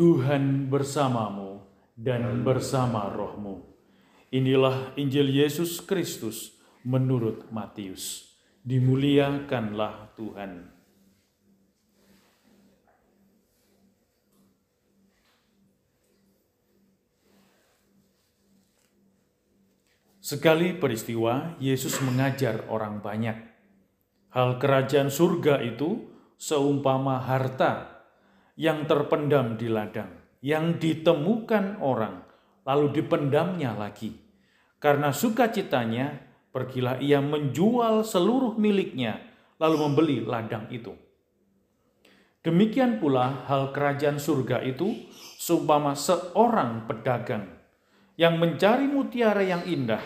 Tuhan bersamamu dan bersama rohmu. Inilah Injil Yesus Kristus menurut Matius. Dimuliakanlah Tuhan. Sekali peristiwa, Yesus mengajar orang banyak. Hal kerajaan surga itu seumpama harta yang terpendam di ladang, yang ditemukan orang, lalu dipendamnya lagi. Karena sukacitanya, pergilah ia menjual seluruh miliknya, lalu membeli ladang itu. Demikian pula hal kerajaan surga itu seumpama seorang pedagang yang mencari mutiara yang indah.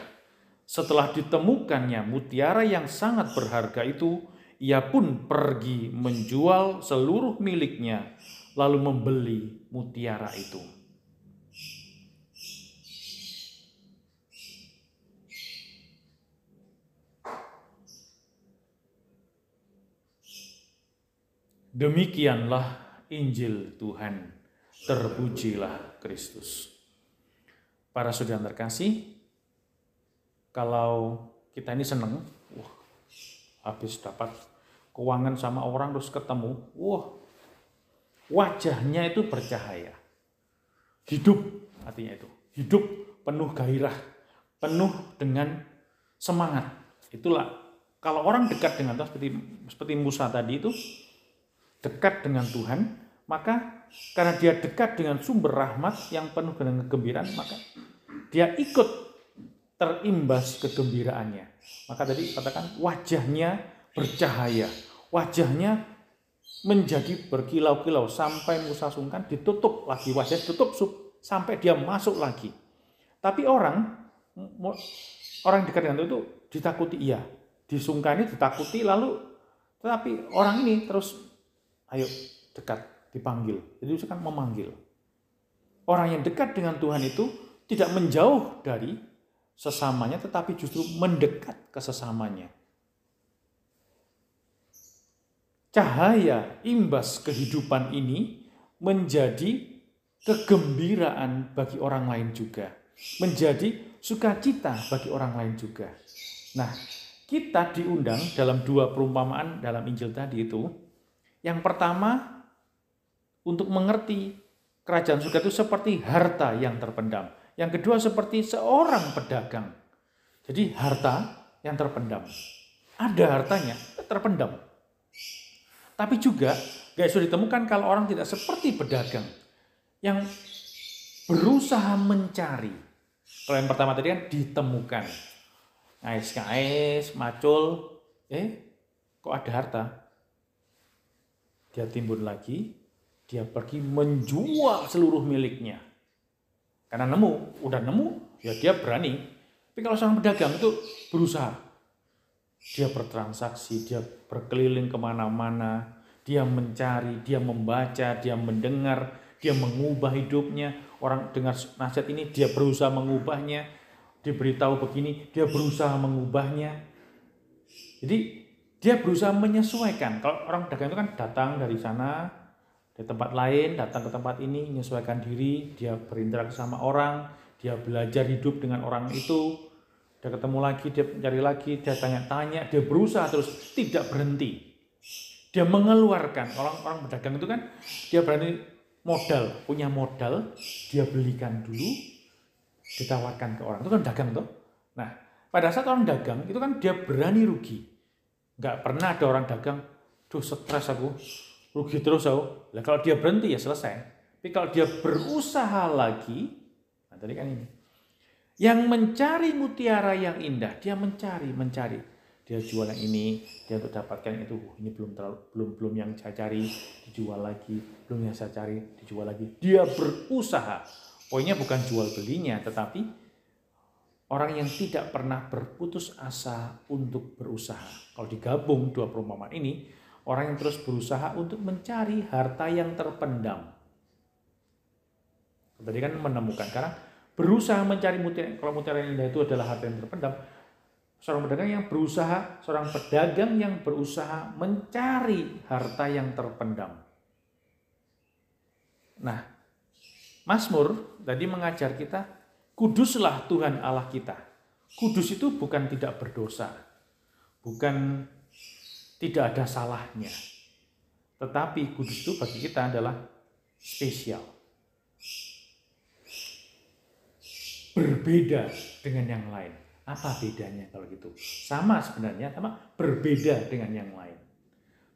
Setelah ditemukannya mutiara yang sangat berharga itu, ia pun pergi menjual seluruh miliknya, lalu membeli mutiara itu. Demikianlah Injil Tuhan. Terpujilah Kristus. Para saudara terkasih, kalau kita ini seneng, habis dapat keuangan sama orang terus ketemu, wajahnya itu bercahaya. Hidup, artinya itu. Hidup penuh gairah, penuh dengan semangat. Itulah, kalau orang dekat dengan Tuhan, seperti Musa tadi itu, dekat dengan Tuhan, maka karena dia dekat dengan sumber rahmat yang penuh dengan kegembiraan, maka dia ikut terimbas kegembiraannya. Maka tadi katakan wajahnya bercahaya, wajahnya menjadi berkilau-kilau sampai Musa sungkan, ditutup lagi, wajahnya ditutup sampai dia masuk lagi. Tapi orang dekat dengan itu ditakuti, iya, disungkani, ditakuti, lalu tetapi orang ini terus ayo dekat, dipanggil. Jadi Musa kan memanggil. Orang yang dekat dengan Tuhan itu tidak menjauh dari sesamanya, tetapi justru mendekat ke sesamanya. Cahaya imbas kehidupan ini menjadi kegembiraan bagi orang lain juga, menjadi sukacita bagi orang lain juga. Nah, kita diundang dalam dua perumpamaan dalam Injil tadi itu. Yang pertama, untuk mengerti kerajaan surga itu seperti harta yang terpendam. Yang kedua seperti seorang pedagang. Jadi harta yang terpendam. Ada hartanya, terpendam. Tapi juga gak bisa ditemukan kalau orang tidak seperti pedagang yang berusaha mencari. Kalau yang pertama tadi kan ditemukan. Ngais-ngais, macul. Kok ada harta? Dia timbun lagi. Dia pergi menjual seluruh miliknya. Karena udah nemu, ya dia berani. Tapi kalau seorang pedagang itu berusaha. Dia bertransaksi, dia berkeliling kemana-mana, dia mencari, dia membaca, dia mendengar, dia mengubah hidupnya. Orang dengar nasihat ini, dia berusaha mengubahnya. Diberitahu begini, dia berusaha mengubahnya. Jadi dia berusaha menyesuaikan. Kalau orang pedagang itu kan datang dari sana, di tempat lain, datang ke tempat ini, menyesuaikan diri, dia berinteraksi sama orang, dia belajar hidup dengan orang itu, dia ketemu lagi, dia mencari lagi, dia tanya-tanya, dia berusaha terus, tidak berhenti. Dia mengeluarkan, orang pedagang itu kan, dia berani modal, punya modal, dia belikan dulu, ditawarkan ke orang, itu kan dagang tuh. Nah, pada saat orang dagang, itu kan dia berani rugi. Nggak pernah ada orang dagang, stres aku, rugi terus aku. Nah, kalau dia berhenti ya selesai. Tapi kalau dia berusaha lagi, nah tadi kan ini. Yang mencari mutiara yang indah, dia mencari. Dia jual yang ini, dia untuk dapatkan itu. Ini belum yang saya cari, dijual lagi. Belum yang saya cari, dijual lagi. Dia berusaha. Poinnya bukan jual belinya, tetapi orang yang tidak pernah berputus asa untuk berusaha. Kalau digabung dua perumpamaan ini, orang yang terus berusaha untuk mencari harta yang terpendam. Tadi kan menemukan, karena berusaha mencari mutiara. Kalau mutiara yang indah itu adalah harta yang terpendam. Seorang pedagang yang berusaha mencari harta yang terpendam. Nah, Mazmur tadi mengajar kita, kuduslah Tuhan Allah kita. Kudus itu bukan tidak berdosa, bukan tidak ada salahnya. Tetapi kudus itu bagi kita adalah spesial. Berbeda dengan yang lain. Apa bedanya kalau gitu? Sama sebenarnya, sama berbeda dengan yang lain.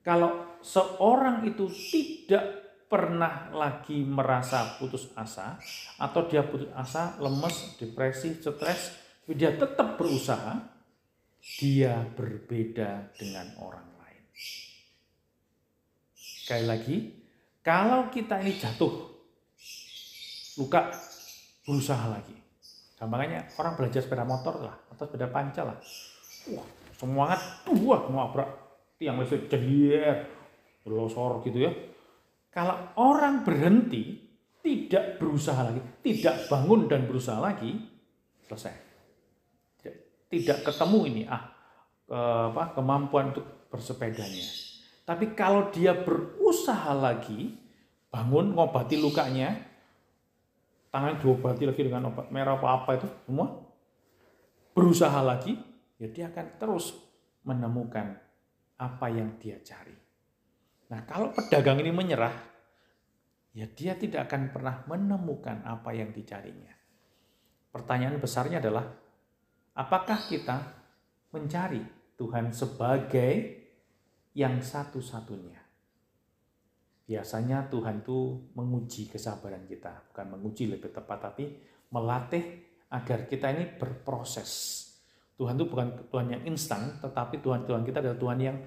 Kalau seorang itu tidak pernah lagi merasa putus asa, atau dia putus asa, lemes, depresi, stres, tapi dia tetap berusaha, dia berbeda dengan orang lain. Sekali lagi, kalau kita ini jatuh, luka, berusaha lagi. Gampangnya orang belajar sepeda motor lah, atau sepeda pancal lah. Semangat, ngelabrak tiang listrik, jadier, berlosor gitu ya. Kalau orang berhenti, tidak berusaha lagi, tidak bangun dan berusaha lagi, selesai. Tidak ketemu ini kemampuan untuk bersepedanya. Tapi kalau dia berusaha lagi, bangun, ngobati lukanya, tangan diobati lagi dengan obat merah apa itu semua, berusaha lagi, ya dia akan terus menemukan apa yang dia cari. Nah, kalau pedagang ini menyerah, ya dia tidak akan pernah menemukan apa yang dicarinya. Pertanyaan besarnya adalah, apakah kita mencari Tuhan sebagai yang satu-satunya? Biasanya Tuhan itu menguji kesabaran kita. Bukan menguji lebih tepat, tapi melatih agar kita ini berproses. Tuhan itu bukan Tuhan yang instan, tetapi Tuhan kita adalah Tuhan yang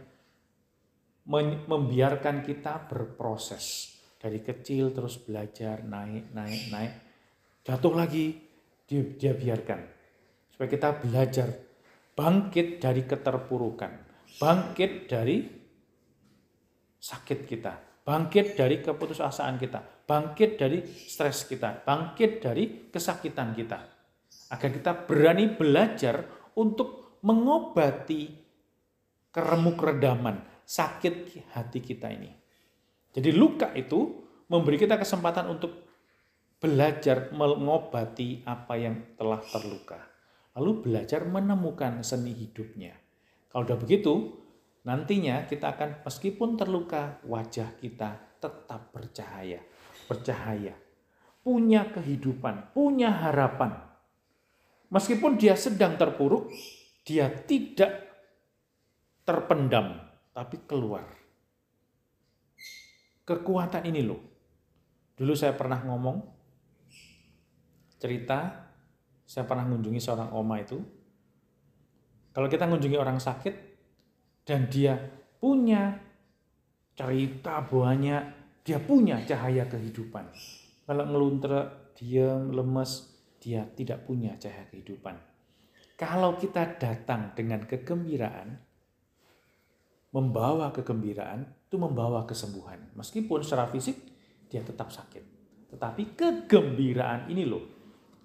membiarkan kita berproses. Dari kecil terus belajar, naik, jatuh lagi, dia biarkan. Supaya kita belajar bangkit dari keterpurukan, bangkit dari sakit kita, bangkit dari keputusasaan kita, bangkit dari stres kita, bangkit dari kesakitan kita. Agar kita berani belajar untuk mengobati keremuk redaman, sakit hati kita ini. Jadi luka itu memberi kita kesempatan untuk belajar mengobati apa yang telah terluka. Lalu belajar menemukan seni hidupnya. Kalau sudah begitu, nantinya kita akan meskipun terluka, wajah kita tetap bercahaya. Bercahaya. Punya kehidupan, punya harapan. Meskipun dia sedang terpuruk, dia tidak terpendam, tapi keluar. Kekuatan ini loh. Dulu saya pernah ngomong, cerita, saya pernah mengunjungi seorang oma itu. Kalau kita mengunjungi orang sakit, dan dia punya cerita banyak, dia punya cahaya kehidupan. Kalau ngeluntre, diam, lemes, dia tidak punya cahaya kehidupan. Kalau kita datang dengan kegembiraan, membawa kegembiraan itu membawa kesembuhan. Meskipun secara fisik dia tetap sakit. Tetapi kegembiraan ini loh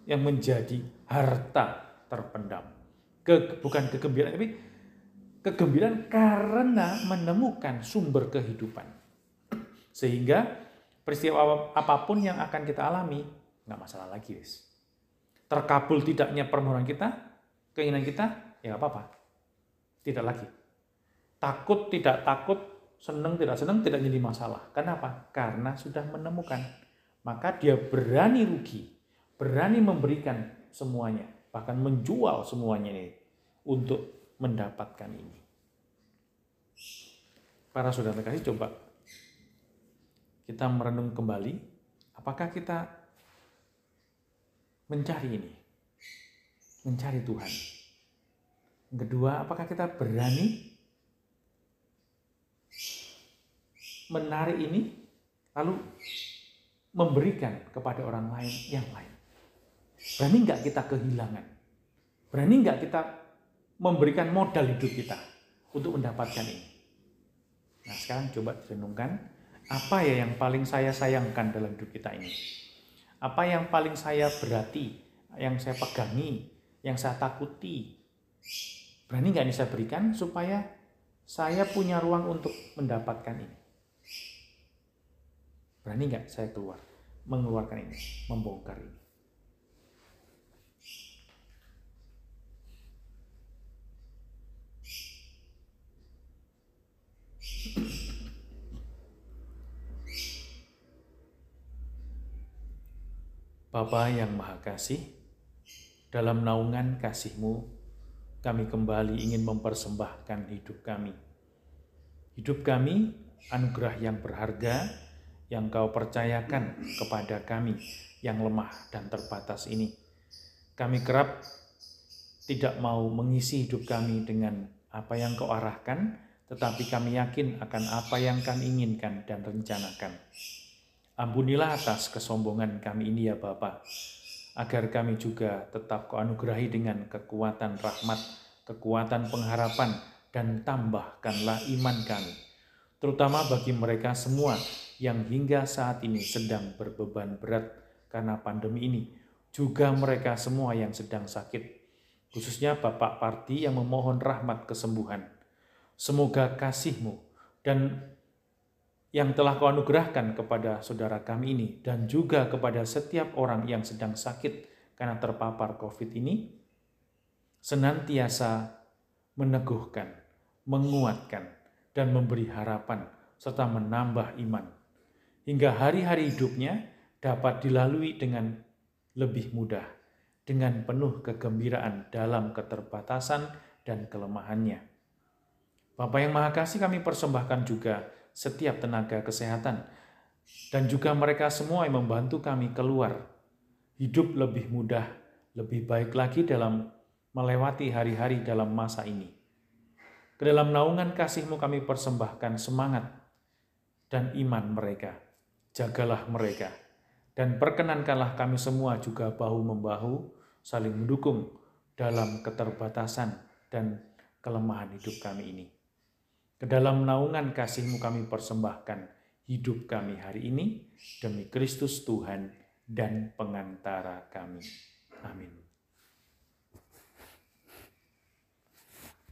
yang menjadi harta terpendam. Bukan kegembiraan, tapi kegembiraan karena menemukan sumber kehidupan. Sehingga peristiwa apapun yang akan kita alami, nggak masalah lagi. Guys. Terkabul tidaknya permohonan kita, keinginan kita, ya nggak apa-apa. Tidak lagi. Takut, tidak takut, seneng, tidak jadi masalah. Kenapa? Karena sudah menemukan. Maka dia berani rugi, berani memberikan semuanya, bahkan menjual semuanya ini untuk mendapatkan ini. Para saudara terkasih, coba kita merenung kembali, apakah kita mencari ini? Mencari Tuhan. Yang kedua, apakah kita berani menarik ini, lalu memberikan kepada orang lain yang lain. Berani nggak kita kehilangan? Berani nggak kita memberikan modal hidup kita untuk mendapatkan ini? Nah sekarang coba renungkan, apa ya yang paling saya sayangkan dalam hidup kita ini? Apa yang paling saya berarti, yang saya pegangi, yang saya takuti? Berani nggak ini saya berikan supaya saya punya ruang untuk mendapatkan ini? Berani nggak saya keluar? mengeluarkan ini, membongkar ini. Bapa yang Maha Kasih, dalam naungan kasih-Mu, kami kembali ingin mempersembahkan hidup kami. Hidup kami, anugerah yang berharga, yang Kau percayakan kepada kami, yang lemah dan terbatas ini. Kami kerap tidak mau mengisi hidup kami dengan apa yang Kau arahkan, tetapi kami yakin akan apa yang Kau inginkan dan rencanakan. Ampunilah atas kesombongan kami ini ya Bapa, agar kami juga tetap Kau anugerahi dengan kekuatan rahmat, kekuatan pengharapan, dan tambahkanlah iman kami. Terutama bagi mereka semua yang hingga saat ini sedang berbeban berat karena pandemi ini. Juga mereka semua yang sedang sakit, khususnya Bapak Parti yang memohon rahmat kesembuhan. Semoga kasih-Mu dan yang telah Kau anugerahkan kepada saudara kami ini dan juga kepada setiap orang yang sedang sakit karena terpapar COVID ini, senantiasa meneguhkan, menguatkan, dan memberi harapan, serta menambah iman, hingga hari-hari hidupnya dapat dilalui dengan lebih mudah, dengan penuh kegembiraan dalam keterbatasan dan kelemahannya. Bapa yang Maha Kasih, kami persembahkan juga setiap tenaga kesehatan, dan juga mereka semua yang membantu kami keluar hidup lebih mudah, lebih baik lagi dalam melewati hari-hari dalam masa ini. Kedalam naungan kasih-Mu kami persembahkan semangat dan iman mereka. Jagalah mereka, dan perkenankanlah kami semua juga bahu-membahu saling mendukung dalam keterbatasan dan kelemahan hidup kami ini. Kedalam naungan kasih-Mu kami persembahkan hidup kami hari ini demi Kristus Tuhan dan pengantara kami. Amin.